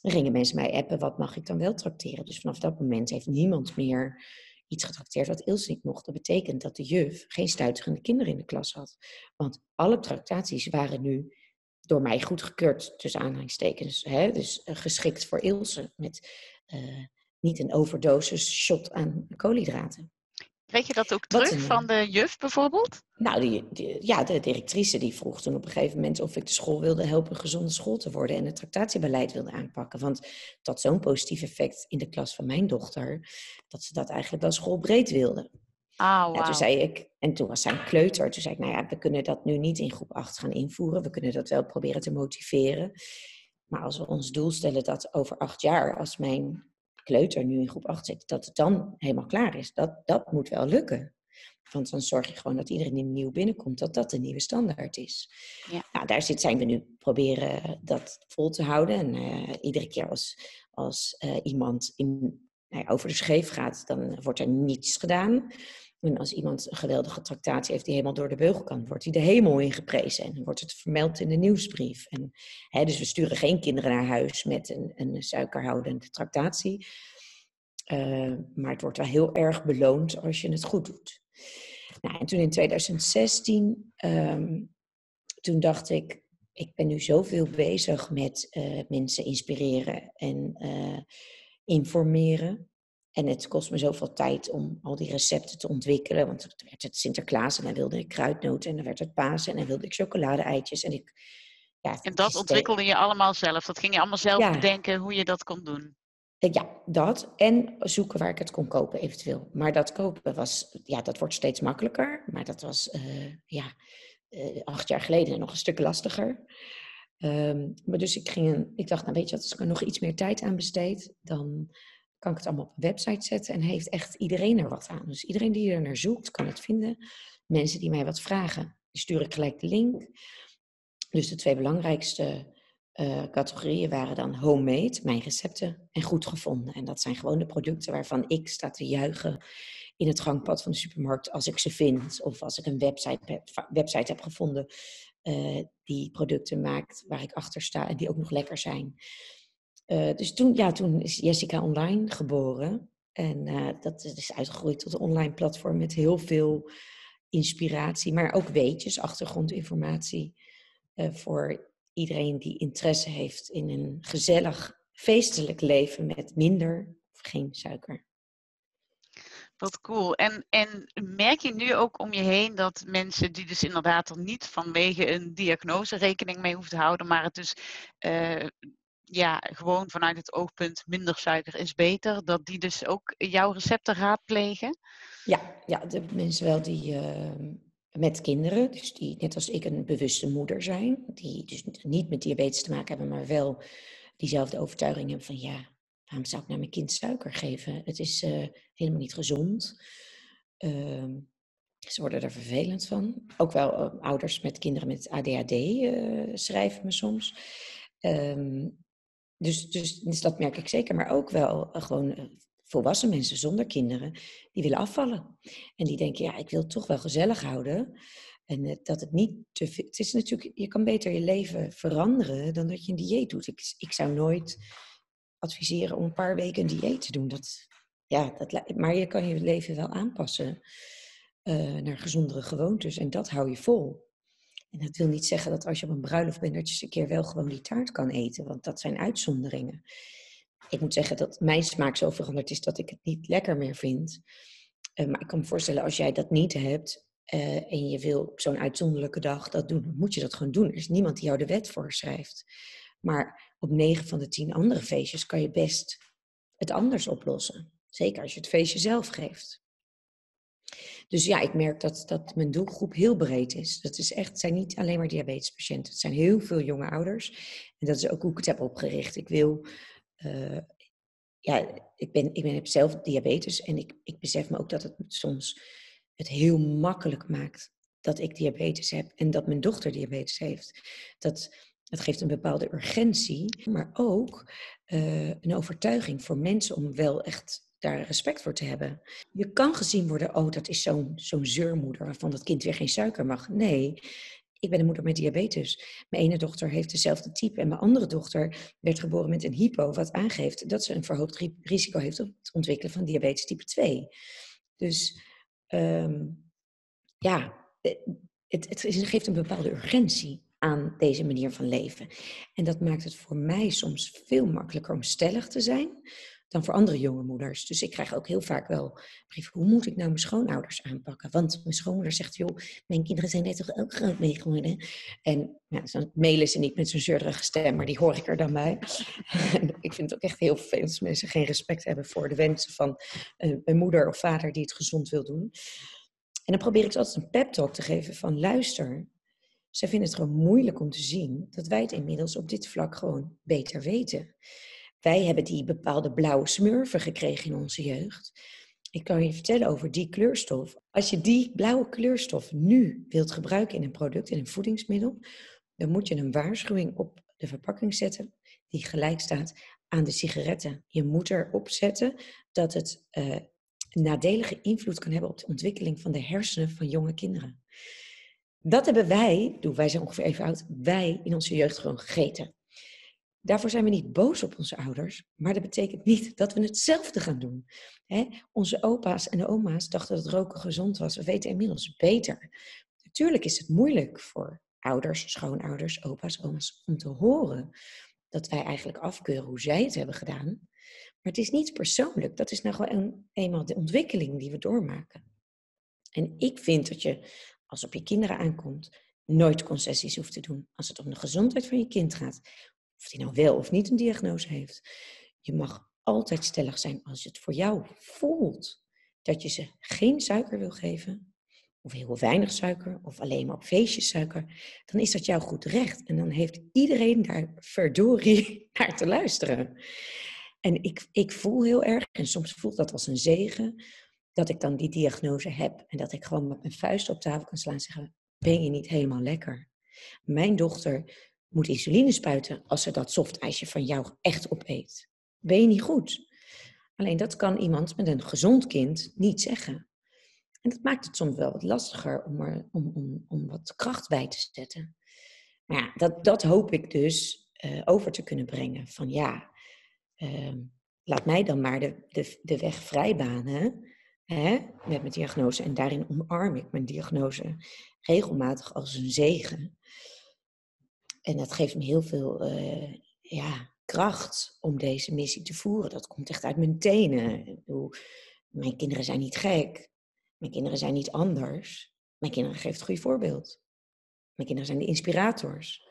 Dan gingen mensen mij appen, wat mag ik dan wel trakteren? Dus vanaf dat moment heeft niemand meer iets getrakteerd wat Ilse niet mocht. Dat betekent dat de juf geen stuiterende kinderen in de klas had. Want alle tractaties waren nu door mij goedgekeurd, tussen aanhalingstekens. Hè? Dus uh, geschikt voor Ilse met uh, niet een overdosis shot aan koolhydraten. Kreeg je dat ook terug een, van de juf bijvoorbeeld? Nou, die, die, ja, de directrice die vroeg toen op een gegeven moment of ik de school wilde helpen een gezonde school te worden en het tractatiebeleid wilde aanpakken. Want dat zo'n positief effect in de klas van mijn dochter, dat ze dat eigenlijk wel schoolbreed wilde. Oh, wow. En toen zei ik, en toen was zij een kleuter. Toen zei ik, nou ja, we kunnen dat nu niet in groep acht gaan invoeren. We kunnen dat wel proberen te motiveren. Maar als we ons doel stellen dat over acht jaar, als mijn kleuter nu in groep acht zit, dat het dan helemaal klaar is. Dat, dat moet wel lukken. Want dan zorg je gewoon dat iedereen die nieuw binnenkomt, dat dat de nieuwe standaard is. Ja. Nou, daar zit, zijn we nu proberen dat vol te houden. En uh, iedere keer als, als uh, iemand in, nou ja, over de scheef gaat, dan wordt er niets gedaan. En als iemand een geweldige tractatie heeft die helemaal door de beugel kan, wordt hij de hemel ingeprezen. En dan wordt het vermeld in de nieuwsbrief. En, hè, dus we sturen geen kinderen naar huis met een, een suikerhoudende tractatie. Uh, maar het wordt wel heel erg beloond als je het goed doet. Nou, en toen in twintig zestien, um, toen dacht ik, ik ben nu zoveel bezig met uh, mensen inspireren en uh, informeren. En het kost me zoveel tijd om al die recepten te ontwikkelen. Want dan werd het Sinterklaas en dan wilde ik kruidnoten en dan werd het Pasen en dan wilde ik chocolade-eitjes. En, ik, ja, en dat ontwikkelde je allemaal zelf? Dat ging je allemaal zelf ja. bedenken hoe je dat kon doen? Ja, dat. En zoeken waar ik het kon kopen eventueel. Maar dat kopen was, ja, dat wordt steeds makkelijker. Maar dat was, uh, ja, uh, acht jaar geleden nog een stuk lastiger. Um, maar dus ik ging, een, ik dacht, nou weet je wat, als ik er nog iets meer tijd aan besteed, dan kan ik het allemaal op een website zetten. En heeft echt iedereen er wat aan. Dus iedereen die er naar zoekt, kan het vinden. Mensen die mij wat vragen, die sturen ik gelijk de link. Dus de twee belangrijkste Uh, categorieën waren dan homemade, mijn recepten, en goed gevonden. En dat zijn gewoon de producten waarvan ik sta te juichen in het gangpad van de supermarkt als ik ze vind. Of als ik een website heb, website heb gevonden uh, die producten maakt waar ik achter sta en die ook nog lekker zijn. Uh, dus toen, ja, toen is Jessica Online geboren. En uh, dat is uitgegroeid tot een online platform met heel veel inspiratie, maar ook weetjes, achtergrondinformatie uh, voor iedereen die interesse heeft in een gezellig, feestelijk leven met minder of geen suiker. Wat cool. En, en merk je nu ook om je heen dat mensen die dus inderdaad er niet vanwege een diagnose rekening mee hoeven te houden, maar het dus uh, ja, gewoon vanuit het oogpunt minder suiker is beter, dat die dus ook jouw recepten raadplegen? Ja, ja, de mensen wel die... Uh... Met kinderen, dus die net als ik een bewuste moeder zijn. Die dus niet met diabetes te maken hebben, maar wel diezelfde overtuiging hebben van ja, waarom zou ik nou mijn kind suiker geven? Het is uh, helemaal niet gezond. Uh, ze worden er vervelend van. Ook wel uh, ouders met kinderen met A D H D uh, schrijven me soms. Uh, dus, dus, dus dat merk ik zeker, maar ook wel uh, gewoon... Uh, volwassen mensen zonder kinderen, die willen afvallen. En die denken, ja, ik wil het toch wel gezellig houden. En dat het niet te veel... Het is natuurlijk, je kan beter je leven veranderen dan dat je een dieet doet. Ik, ik zou nooit adviseren om een paar weken een dieet te doen. Dat, ja, dat, maar je kan je leven wel aanpassen uh, naar gezondere gewoontes. En dat hou je vol. En dat wil niet zeggen dat als je op een bruiloft bent, dat je eens een keer wel gewoon die taart kan eten. Want dat zijn uitzonderingen. Ik moet zeggen dat mijn smaak zo veranderd is dat ik het niet lekker meer vind. Uh, maar ik kan me voorstellen, als jij dat niet hebt uh, en je wil op zo'n uitzonderlijke dag dat doen, dan moet je dat gewoon doen. Er is niemand die jou de wet voorschrijft. Maar op negen van de tien andere feestjes kan je best het anders oplossen. Zeker als je het feestje zelf geeft. Dus ja, ik merk dat, dat mijn doelgroep heel breed is. Dat is echt, het zijn niet alleen maar diabetespatiënten. Het zijn heel veel jonge ouders. En dat is ook hoe ik het heb opgericht. Ik wil... Uh, ja, ik, ben, ik ben, heb zelf diabetes en ik, ik besef me ook dat het soms het heel makkelijk maakt dat ik diabetes heb en dat mijn dochter diabetes heeft. Dat, dat geeft een bepaalde urgentie, maar ook uh, een overtuiging voor mensen om wel echt daar respect voor te hebben. Je kan gezien worden, oh, dat is zo'n, zo'n zeurmoeder waarvan dat kind weer geen suiker mag. Nee. Ik ben een moeder met diabetes. Mijn ene dochter heeft dezelfde type. En mijn andere dochter werd geboren met een hypo. Wat aangeeft dat ze een verhoogd risico heeft op het ontwikkelen van diabetes type twee. Dus um, ja, het, het, het geeft een bepaalde urgentie aan deze manier van leven. En dat maakt het voor mij soms veel makkelijker om stellig te zijn. dan voor andere jonge moeders. Dus ik krijg ook heel vaak wel brieven, hoe moet ik nou mijn schoonouders aanpakken? Want mijn schoonmoeder zegt, joh, mijn kinderen zijn net toch ook groot mee geworden. En nou, dan mailen ze niet met zo'n zeurderige stem, maar die hoor ik er dan bij. Ik vind het ook echt heel vervelend als mensen geen respect hebben voor de wensen van een, een moeder of vader die het gezond wil doen. En dan probeer ik ze altijd een pep talk te geven van luister. Zij vinden het gewoon moeilijk om te zien dat wij het inmiddels op dit vlak gewoon beter weten. Wij hebben die bepaalde blauwe smurfen gekregen in onze jeugd. Ik kan je vertellen over die kleurstof. Als je die blauwe kleurstof nu wilt gebruiken in een product, in een voedingsmiddel, dan moet je een waarschuwing op de verpakking zetten die gelijk staat aan de sigaretten. Je moet erop zetten dat het uh, een nadelige invloed kan hebben op de ontwikkeling van de hersenen van jonge kinderen. Dat hebben wij, wij zijn ongeveer even oud, wij in onze jeugd gewoon gegeten. Daarvoor zijn we niet boos op onze ouders, maar dat betekent niet dat we hetzelfde gaan doen. Hè? Onze opa's en oma's dachten dat roken gezond was. We weten inmiddels beter. Natuurlijk is het moeilijk voor ouders, schoonouders, opa's, oma's om te horen dat wij eigenlijk afkeuren hoe zij het hebben gedaan. Maar het is niet persoonlijk. Dat is nou gewoon eenmaal de ontwikkeling die we doormaken. En ik vind dat je, als het op je kinderen aankomt, nooit concessies hoeft te doen. Als het om de gezondheid van je kind gaat, of die nou wel of niet een diagnose heeft. Je mag altijd stellig zijn als het voor jou voelt dat je ze geen suiker wil geven, of heel weinig suiker, of alleen maar op feestjes suiker. Dan is dat jouw goed recht. En dan heeft iedereen daar verdorie naar te luisteren. En ik, ik voel heel erg, en soms voelt dat als een zegen, dat ik dan die diagnose heb. En dat ik gewoon met mijn vuist op tafel kan slaan en zeggen, ben je niet helemaal lekker? Mijn dochter moet insuline spuiten als ze dat softijsje van jou echt opeet. Ben je niet goed? Alleen dat kan iemand met een gezond kind niet zeggen. En dat maakt het soms wel wat lastiger om, er, om, om, om wat kracht bij te zetten. Maar ja, dat, dat hoop ik dus uh, over te kunnen brengen. Van ja, uh, laat mij dan maar de, de, de weg vrijbanen. Hè, met mijn diagnose. En daarin omarm ik mijn diagnose regelmatig als een zegen. En dat geeft me heel veel uh, ja, kracht om deze missie te voeren. Dat komt echt uit mijn tenen. Ik bedoel, mijn kinderen zijn niet gek. Mijn kinderen zijn niet anders. Mijn kinderen geven het goede voorbeeld. Mijn kinderen zijn de inspirators.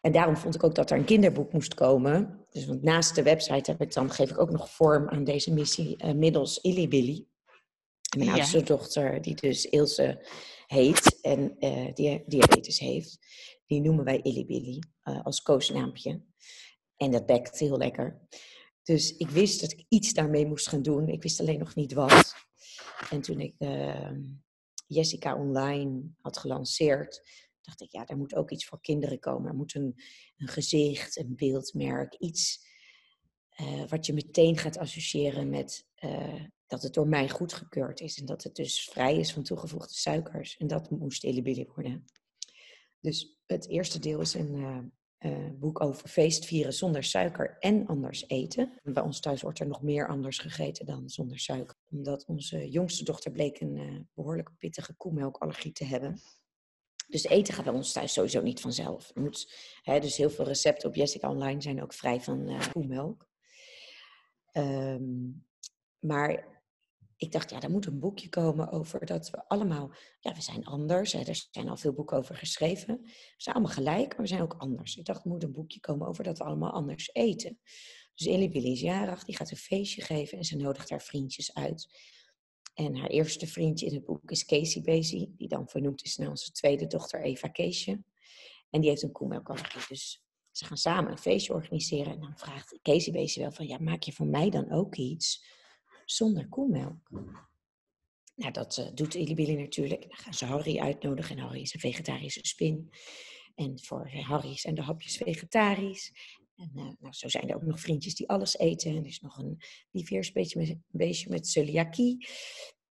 En daarom vond ik ook dat er een kinderboek moest komen. Dus want naast de website heb ik dan, geef ik ook nog vorm aan deze missie uh, middels IllyBilly. Mijn ja. oudste dochter, die dus Ilse heet en uh, die diabetes heeft, die noemen wij IllyBilly uh, als koosnaampje. En dat bekt heel lekker. Dus ik wist dat ik iets daarmee moest gaan doen. Ik wist alleen nog niet wat. En toen ik uh, Jessica Online had gelanceerd, dacht ik, ja, daar moet ook iets voor kinderen komen. Er moet een, een gezicht, een beeldmerk, iets uh, wat je meteen gaat associëren met Uh, dat het door mij goedgekeurd is en dat het dus vrij is van toegevoegde suikers. En dat moest IllyBilly worden. Dus het eerste deel is een uh, uh, boek over feestvieren zonder suiker en anders eten. Bij ons thuis wordt er nog meer anders gegeten dan zonder suiker. Omdat onze jongste dochter bleek een uh, behoorlijk pittige koemelkallergie te hebben. Dus eten gaat bij ons thuis sowieso niet vanzelf. Moet, hè, dus heel veel recepten op Jessica Online zijn ook vrij van uh, koemelk. Um, maar... Ik dacht, ja, er moet een boekje komen over dat we allemaal... Ja, we zijn anders. Hè, er zijn al veel boeken over geschreven. We zijn allemaal gelijk, maar we zijn ook anders. Ik dacht, er moet een boekje komen over dat we allemaal anders eten. Dus IllyBilly is jarig, die gaat een feestje geven en ze nodigt haar vriendjes uit. En haar eerste vriendje in het boek is Casey Beasy, die dan vernoemd is naar onze tweede dochter Eva Keesje. En die heeft een koemelkallergie. Dus ze gaan samen een feestje organiseren. En dan vraagt Casey Beasy wel van, ja, maak je voor mij dan ook iets zonder koemelk? Nou, dat uh, doet IllyBilly natuurlijk. Dan gaan ze Harry uitnodigen. En Harry is een vegetarische spin. En voor Harry zijn de hapjes vegetarisch. En uh, nou, zo zijn er ook nog vriendjes die alles eten. En er is nog een divers beestje met, beestje met celiakie.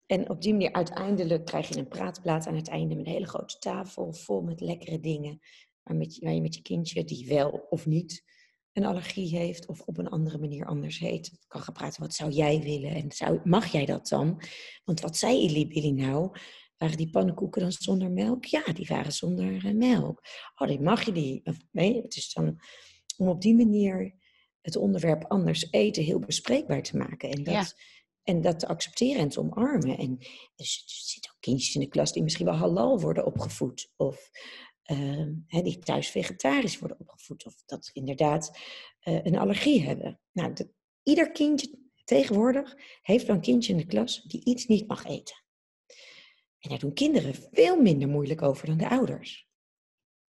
En op die manier uiteindelijk krijg je een praatplaat aan het einde met een hele grote tafel vol met lekkere dingen. Waar, met, waar je met je kindje, die wel of niet een allergie heeft of op een andere manier anders heet, ik kan gaan praten, wat zou jij willen en zou, mag jij dat dan? Want wat zei IllyBilly nou? Waren die pannenkoeken dan zonder melk? Ja, die waren zonder uh, melk. Oh, die mag je die. Of, nee, het is dan om op die manier het onderwerp anders eten heel bespreekbaar te maken. En dat, ja. en dat te accepteren en te omarmen. En dus, er zitten ook kindjes in de klas die misschien wel halal worden opgevoed. Of uh, hè, die thuis vegetarisch worden opgevoed. Of dat inderdaad uh, een allergie hebben. Nou, de, ieder kindje tegenwoordig heeft wel een kindje in de klas die iets niet mag eten. En daar doen kinderen veel minder moeilijk over dan de ouders.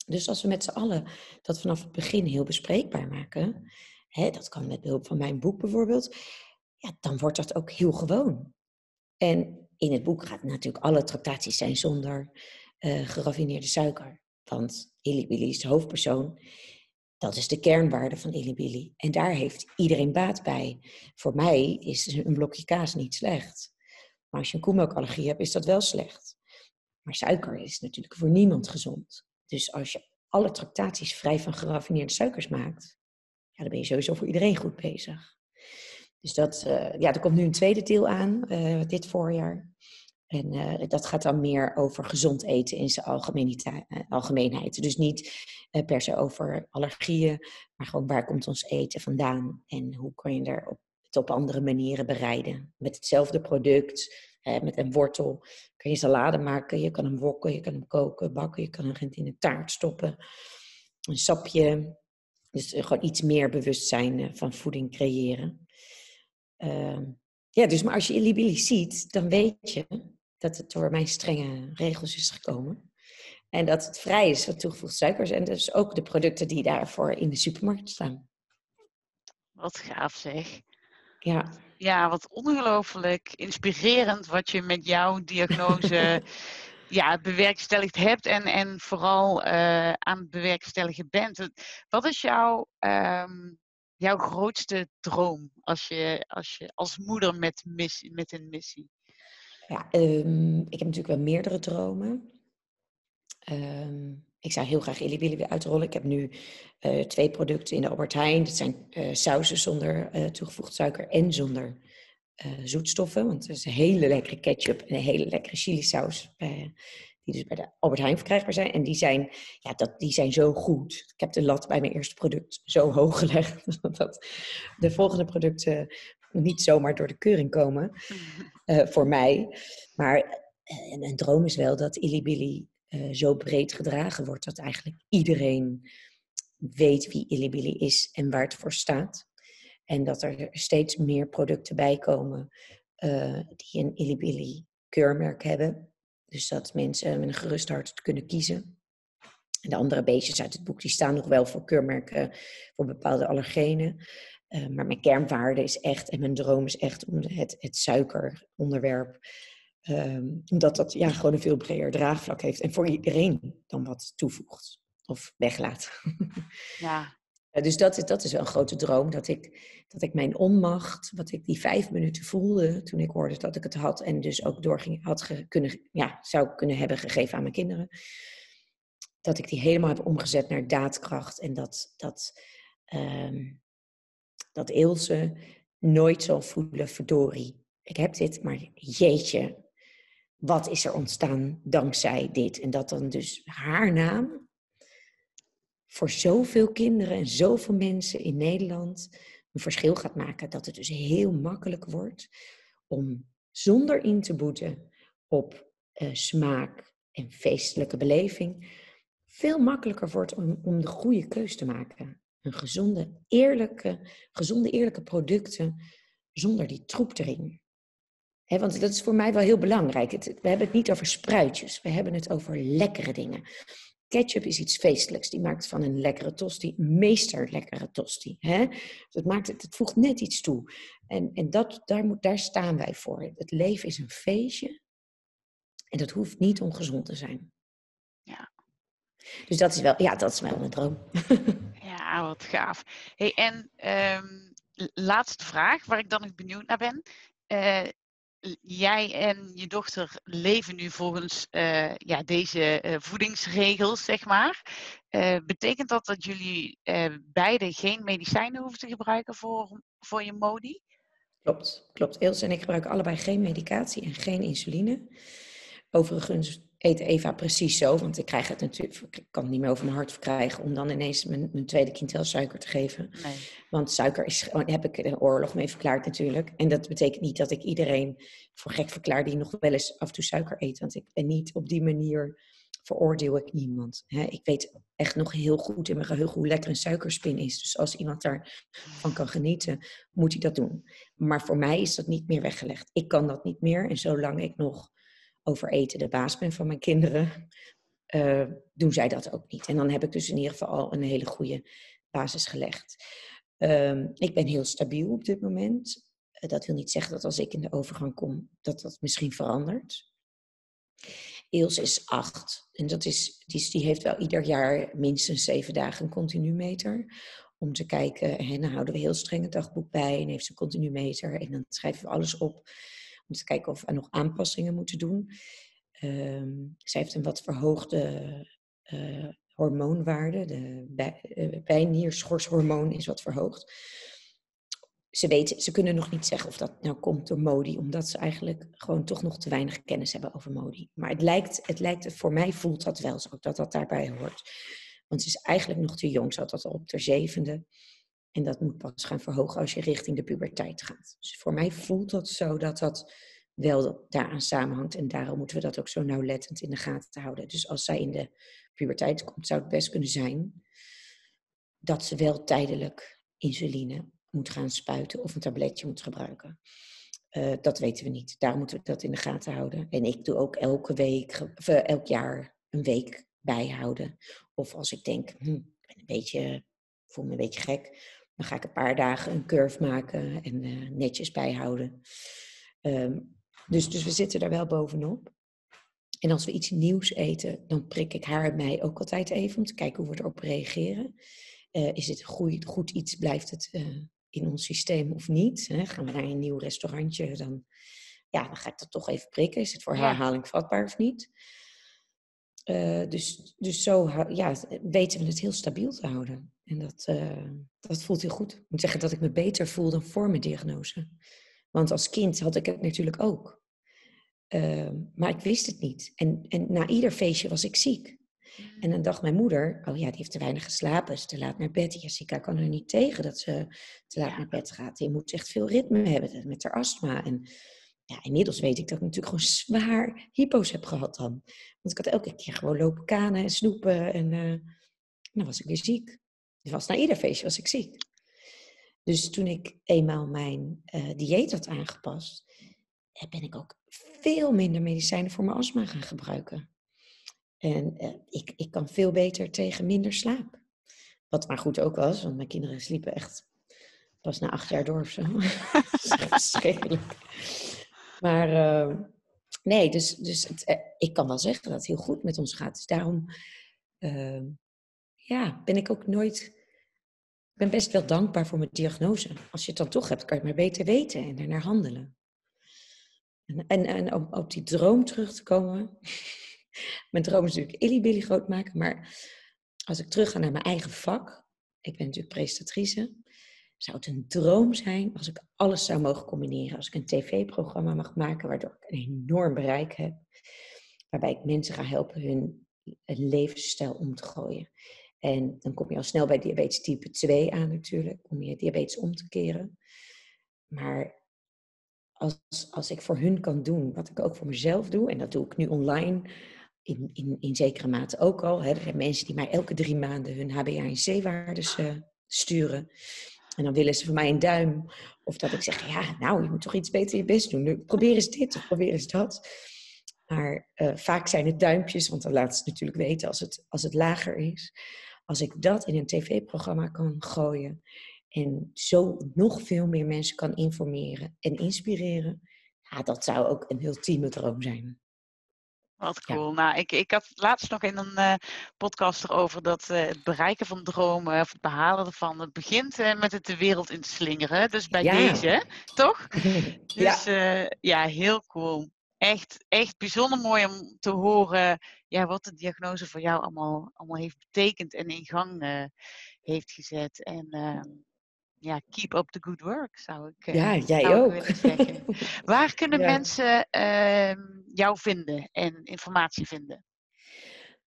Dus als we met z'n allen dat vanaf het begin heel bespreekbaar maken... Hè, dat kan met behulp van mijn boek bijvoorbeeld... Ja, dan wordt dat ook heel gewoon. En in het boek gaat natuurlijk alle tractaties zijn zonder uh, geraffineerde suiker. Want IllyBilly is de hoofdpersoon. Dat is de kernwaarde van IllyBilly. En daar heeft iedereen baat bij. Voor mij is een blokje kaas niet slecht. Maar als je een koemelkallergie hebt, is dat wel slecht. Maar suiker is natuurlijk voor niemand gezond. Dus als je alle tractaties vrij van geraffineerde suikers maakt... Ja, dan ben je sowieso voor iedereen goed bezig. Dus dat, uh, ja, er komt nu een tweede deel aan, uh, dit voorjaar. En uh, dat gaat dan meer over gezond eten in zijn algemenita- algemeenheid. Dus niet uh, per se over allergieën, maar gewoon waar komt ons eten vandaan? En hoe kan je daar op, het op andere manieren bereiden? Met hetzelfde product, uh, met een wortel. Kun je salade maken, je kan hem wokken, je kan hem koken, bakken. Je kan hem in een taart stoppen, een sapje. Dus uh, gewoon iets meer bewustzijn uh, van voeding creëren. Uh, ja, dus maar als je IllyBilly ziet, dan weet je dat het door mijn strenge regels is gekomen. En dat het vrij is van toegevoegde suikers. En dus ook de producten die daarvoor in de supermarkt staan. Wat gaaf zeg. Ja. Ja, wat ongelooflijk inspirerend wat je met jouw diagnose ja, bewerkstelligd hebt. En, en vooral uh, aan het bewerkstelligen bent. Wat is jouw... Um... jouw grootste droom als je als, je, als moeder met, missie, met een missie? Ja, um, ik heb natuurlijk wel meerdere dromen. Um, ik zou heel graag IllyBilly weer uitrollen. Ik heb nu uh, twee producten in de Albert Heijn. Dat zijn uh, sauzen zonder uh, toegevoegd suiker en zonder uh, zoetstoffen. Want er is een hele lekkere ketchup en een hele lekkere chilisaus... Bij, die dus bij de Albert Heijn verkrijgbaar zijn. En die zijn, ja, dat, die zijn zo goed. Ik heb de lat bij mijn eerste product zo hoog gelegd... dat de volgende producten niet zomaar door de keuring komen. Uh, voor mij. Maar een, een droom is wel dat IllyBilly uh, zo breed gedragen wordt... dat eigenlijk iedereen weet wie IllyBilly is en waar het voor staat. En dat er steeds meer producten bij komen... Uh, die een IllyBilly keurmerk hebben... Dus dat mensen met een gerust hart het kunnen kiezen. En de andere beestjes uit het boek die staan nog wel voor keurmerken voor bepaalde allergenen. Uh, maar mijn kernwaarde is echt, en mijn droom is echt om het, het suikeronderwerp. Um, omdat dat ja, gewoon een veel breder draagvlak heeft. En voor iedereen dan wat toevoegt of weglaat. Ja. uh, dus dat, dat is wel een grote droom. Dat ik, dat ik mijn onmacht, wat ik die vijf minuten voelde toen ik hoorde dat ik het had. En dus ook doorging had ge, kunnen, ja, zou kunnen hebben gegeven aan mijn kinderen. Dat ik die helemaal heb omgezet naar daadkracht. En dat, dat, um, dat Ilse nooit zal voelen, verdorie. Ik heb dit, maar jeetje. Wat is er ontstaan dankzij dit? En dat dan dus haar naam voor zoveel kinderen en zoveel mensen in Nederland... een verschil gaat maken, dat het dus heel makkelijk wordt om zonder in te boeten op uh, smaak en feestelijke beleving, veel makkelijker wordt om, om de goede keus te maken. Een gezonde, eerlijke, gezonde, eerlijke producten zonder die troep erin. He, want dat is voor mij wel heel belangrijk. Het, we hebben het niet over spruitjes, we hebben het over lekkere dingen. Ketchup is iets feestelijks. Die maakt van een lekkere tosti een meester lekkere tosti. Hè? Dat maakt het, het voegt net iets toe. En, en dat, daar, moet, daar staan wij voor. Het leven is een feestje. En dat hoeft niet ongezond te zijn. Ja. Dus dat is wel, ja, dat is wel mijn droom. Ja, wat gaaf. Hey, en um, laatste vraag, waar ik dan nog benieuwd naar ben. Uh, Jij en je dochter leven nu volgens uh, ja, deze uh, voedingsregels, zeg maar. Uh, betekent dat dat jullie uh, beiden geen medicijnen hoeven te gebruiken voor, voor je MODY? Klopt, klopt. Ilse en ik gebruiken allebei geen medicatie en geen insuline. Overigens heet Eva precies zo, want ik krijg het natuurlijk, ik kan het niet meer over mijn hart verkrijgen om dan ineens mijn, mijn tweede kind heel suiker te geven. Nee. Want suiker is, heb ik een oorlog mee verklaard natuurlijk. En dat betekent niet dat ik iedereen voor gek verklaar die nog wel eens af en toe suiker eet. Want ik ben niet op die manier, veroordeel ik niemand. He, ik weet echt nog heel goed in mijn geheugen hoe lekker een suikerspin is. Dus als iemand daarvan kan genieten, moet hij dat doen. Maar voor mij is dat niet meer weggelegd. Ik kan dat niet meer. En zolang ik nog over eten de baas ben van mijn kinderen, uh, doen zij dat ook niet. En dan heb ik dus in ieder geval al een hele goede basis gelegd. Um, ik ben heel stabiel op dit moment. Uh, dat wil niet zeggen dat als ik in de overgang kom, dat dat misschien verandert. Ilse is acht en dat is, die, die heeft wel ieder jaar minstens zeven dagen een continumeter. Om te kijken, en dan houden we heel streng het dagboek bij en heeft ze een continumeter en dan schrijven we alles op. Om te kijken of we nog aanpassingen moeten doen. Um, zij heeft een wat verhoogde uh, hormoonwaarde. De bij, uh, bijnierschorshormoon is wat verhoogd. Ze weten, ze kunnen nog niet zeggen of dat nou komt door MODY. Omdat ze eigenlijk gewoon toch nog te weinig kennis hebben over MODY. Maar het lijkt, het lijkt, voor mij voelt dat wel zo, dat dat daarbij hoort. Want ze is eigenlijk nog te jong, ze had dat al op de zevende. En dat moet pas gaan verhogen als je richting de puberteit gaat. Dus voor mij voelt dat zo dat dat wel daaraan samenhangt. En daarom moeten we dat ook zo nauwlettend in de gaten houden. Dus als zij in de puberteit komt, zou het best kunnen zijn dat ze wel tijdelijk insuline moet gaan spuiten of een tabletje moet gebruiken. Uh, dat weten we niet. Daar moeten we dat in de gaten houden. En ik doe ook elke week, of, uh, elk jaar een week bijhouden. Of als ik denk, hm, ik ben een beetje, voel me een beetje gek. Dan ga ik een paar dagen een curve maken en uh, netjes bijhouden. Um, dus, dus we zitten daar wel bovenop. En als we iets nieuws eten, dan prik ik haar en mij ook altijd even. Om te kijken hoe we erop reageren. Uh, is het goed, goed iets? Blijft het uh, in ons systeem of niet? Hè? Gaan we naar een nieuw restaurantje? Dan, ja, dan ga ik dat toch even prikken. Is het voor herhaling vatbaar of niet? Uh, dus, dus zo ja, weten we het heel stabiel te houden. En dat, uh, dat voelt heel goed. Ik moet zeggen dat ik me beter voel dan voor mijn diagnose. Want als kind had ik het natuurlijk ook. Uh, maar ik wist het niet. En, en na ieder feestje was ik ziek. En dan dacht mijn moeder, oh ja, die heeft te weinig geslapen, ze is te laat naar bed. Jessica kan er niet tegen dat ze te laat naar bed gaat. Je moet echt veel ritme hebben met haar astma. En ja, inmiddels weet ik dat ik natuurlijk gewoon zwaar hypo's heb gehad dan. Want ik had elke keer gewoon lopen kanen en snoepen en uh, dan was ik weer ziek. Was na ieder feestje was ik ziek. Dus toen ik eenmaal mijn uh, dieet had aangepast, ben ik ook veel minder medicijnen voor mijn astma gaan gebruiken. En uh, ik, ik kan veel beter tegen minder slaap. Wat maar goed ook was, want mijn kinderen sliepen echt pas na acht jaar door of zo. Verschrikkelijk. Maar uh, nee, dus, dus het, uh, ik kan wel zeggen dat het heel goed met ons gaat. Dus daarom uh, ja, ben ik ook nooit... Ik ben best wel dankbaar voor mijn diagnose. Als je het dan toch hebt, kan je het maar beter weten en daarnaar handelen. En, en, en om op die droom terug te komen... Mijn droom is natuurlijk IllyBilly groot maken, maar als ik terug ga naar mijn eigen vak, ik ben natuurlijk presentatrice, zou het een droom zijn als ik alles zou mogen combineren. Als ik een tv-programma mag maken, waardoor ik een enorm bereik heb, waarbij ik mensen ga helpen hun levensstijl om te gooien. En dan kom je al snel bij diabetes type twee aan natuurlijk, om je diabetes om te keren. Maar als, als ik voor hun kan doen wat ik ook voor mezelf doe, en dat doe ik nu online... In, in, in zekere mate ook al. Hè. Er zijn mensen die mij elke drie maanden hun H B A en C-waardes uh, sturen. En dan willen ze van mij een duim. Of dat ik zeg, ja, nou, je moet toch iets beter je best doen. Nu, probeer eens dit of probeer eens dat. Maar uh, vaak zijn het duimpjes, want dan laat ze natuurlijk weten als het, als het lager is. Als ik dat in een tv-programma kan gooien en zo nog veel meer mensen kan informeren en inspireren, ja, dat zou ook een ultieme droom zijn. Wat cool. Ja. Nou, ik, ik had laatst nog in een uh, podcast erover dat uh, het bereiken van dromen, of het behalen ervan, het begint uh, met het de wereld in te slingeren. Dus bij ja. deze, toch? Dus ja. Uh, ja, heel cool. Echt, echt bijzonder mooi om te horen ja, wat de diagnose voor jou allemaal, allemaal heeft betekend en in gang uh, heeft gezet. En uh, ja, keep up the good work, zou ik, ja, jij zou ook. Ik willen zeggen. Waar kunnen ja. mensen uh, jou vinden en informatie vinden?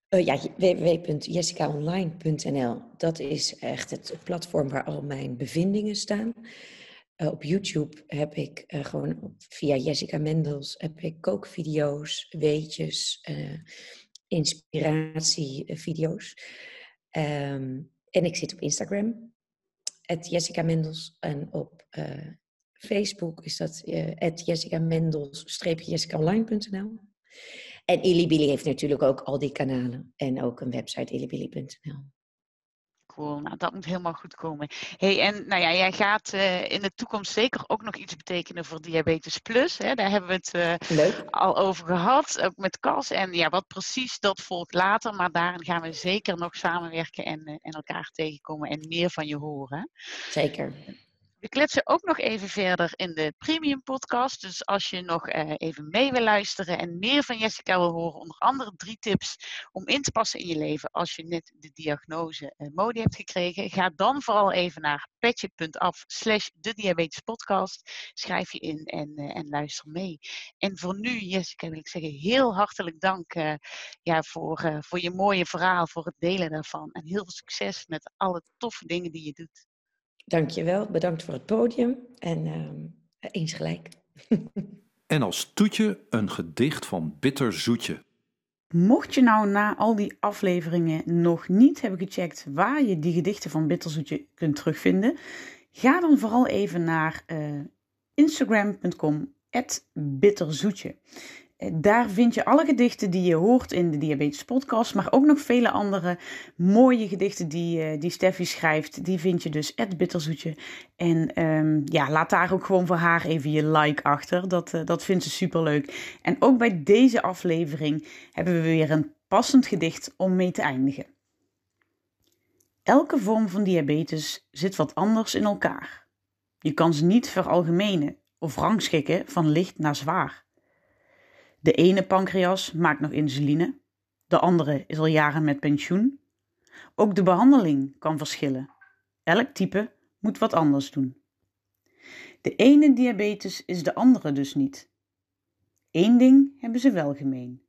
Uh, ja, w w w punt jessica online punt n l. Dat is echt het platform waar al mijn bevindingen staan. Uh, op YouTube heb ik uh, gewoon op, via Jessica Mendels heb ik kookvideo's, weetjes, uh, inspiratievideo's. Um, en ik zit op Instagram, at Jessica Mendels. En op uh, Facebook is dat at Jessica Mendels streepje Jessica online punt n l. En IllyBilly heeft natuurlijk ook al die kanalen. En ook een website, illybilly punt n l. Cool, nou dat moet helemaal goed komen. Hey, en nou ja, jij gaat uh, in de toekomst zeker ook nog iets betekenen voor Diabetes Plus. Hè? Daar hebben we het uh, al over gehad, ook met Cas. En ja, wat precies, dat volgt later. Maar daarin gaan we zeker nog samenwerken en, uh, en elkaar tegenkomen en meer van je horen. Zeker. We kletsen ook nog even verder in de Premium Podcast. Dus als je nog uh, even mee wil luisteren en meer van Jessica wil horen. Onder andere drie tips om in te passen in je leven als je net de diagnose uh, MODY hebt gekregen. Ga dan vooral even naar petje.af slash de diabetespodcast. Schrijf je in en, uh, en luister mee. En voor nu, Jessica, wil ik zeggen heel hartelijk dank uh, ja, voor, uh, voor je mooie verhaal, voor het delen daarvan. En heel veel succes met alle toffe dingen die je doet. Dankjewel, bedankt voor het podium en uh, eens gelijk. En als toetje een gedicht van Bitterzoetje. Mocht je nou na al die afleveringen nog niet hebben gecheckt waar je die gedichten van Bitterzoetje kunt terugvinden, ga dan vooral even naar uh, instagram punt com at bitterzoetje. Daar vind je alle gedichten die je hoort in de Diabetes Podcast, maar ook nog vele andere mooie gedichten die, die Steffi schrijft. Die vind je dus at Bitterzoetje. En um, ja, laat daar ook gewoon voor haar even je like achter. Dat, uh, dat vindt ze superleuk. En ook bij deze aflevering hebben we weer een passend gedicht om mee te eindigen. Elke vorm van diabetes zit wat anders in elkaar. Je kan ze niet veralgemenen of rangschikken van licht naar zwaar. De ene pancreas maakt nog insuline, de andere is al jaren met pensioen. Ook de behandeling kan verschillen. Elk type moet wat anders doen. De ene diabetes is de andere dus niet. Eén ding hebben ze wel gemeen.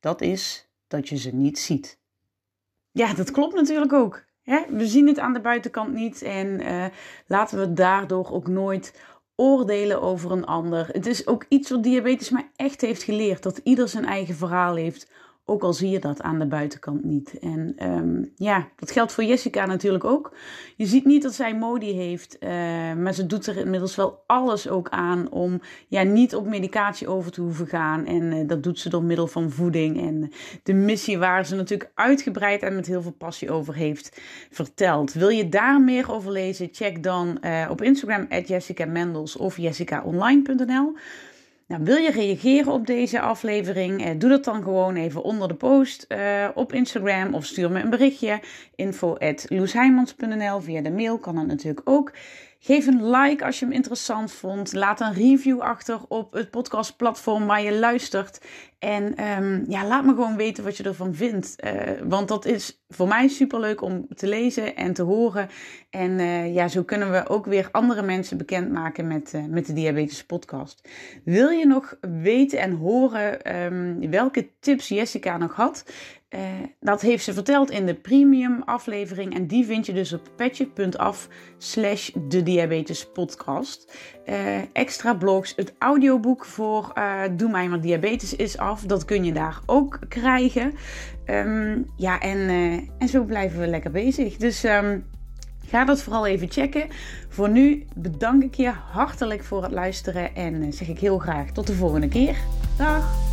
Dat is dat je ze niet ziet. Ja, dat klopt natuurlijk ook. Hè? We zien het aan de buitenkant niet en uh, laten we daardoor ook nooit oordelen over een ander. Het is ook iets wat diabetes mij echt heeft geleerd. Dat ieder zijn eigen verhaal heeft. Ook al zie je dat aan de buitenkant niet. En um, ja, dat geldt voor Jessica natuurlijk ook. Je ziet niet dat zij MODY heeft. Uh, maar ze doet er inmiddels wel alles ook aan om ja, niet op medicatie over te hoeven gaan. En uh, dat doet ze door middel van voeding. En de missie waar ze natuurlijk uitgebreid en met heel veel passie over heeft verteld. Wil je daar meer over lezen? Check dan uh, op Instagram at jessica mendels of jessica online punt n l. Nou, wil je reageren op deze aflevering? Eh, doe dat dan gewoon even onder de post eh, op Instagram of stuur me een berichtje. info at loes heijmans punt n l via de mail kan dat natuurlijk ook. Geef een like als je hem interessant vond. Laat een review achter op het podcastplatform waar je luistert. En um, ja, laat me gewoon weten wat je ervan vindt. Uh, want dat is voor mij superleuk om te lezen en te horen. En uh, ja, zo kunnen we ook weer andere mensen bekendmaken met, uh, met de Diabetes Podcast. Wil je nog weten en horen um, welke tips Jessica nog had? Uh, dat heeft ze verteld in de premium aflevering. En die vind je dus op petje.af slash de Diabetes Podcast. Uh, extra blogs, het audioboek voor uh, Doe Mij Maar Diabetes is af. Dat kun je daar ook krijgen. Um, ja, en, uh, en zo blijven we lekker bezig. Dus um, ga dat vooral even checken. Voor nu bedank ik je hartelijk voor het luisteren. En uh, zeg ik heel graag tot de volgende keer. Dag!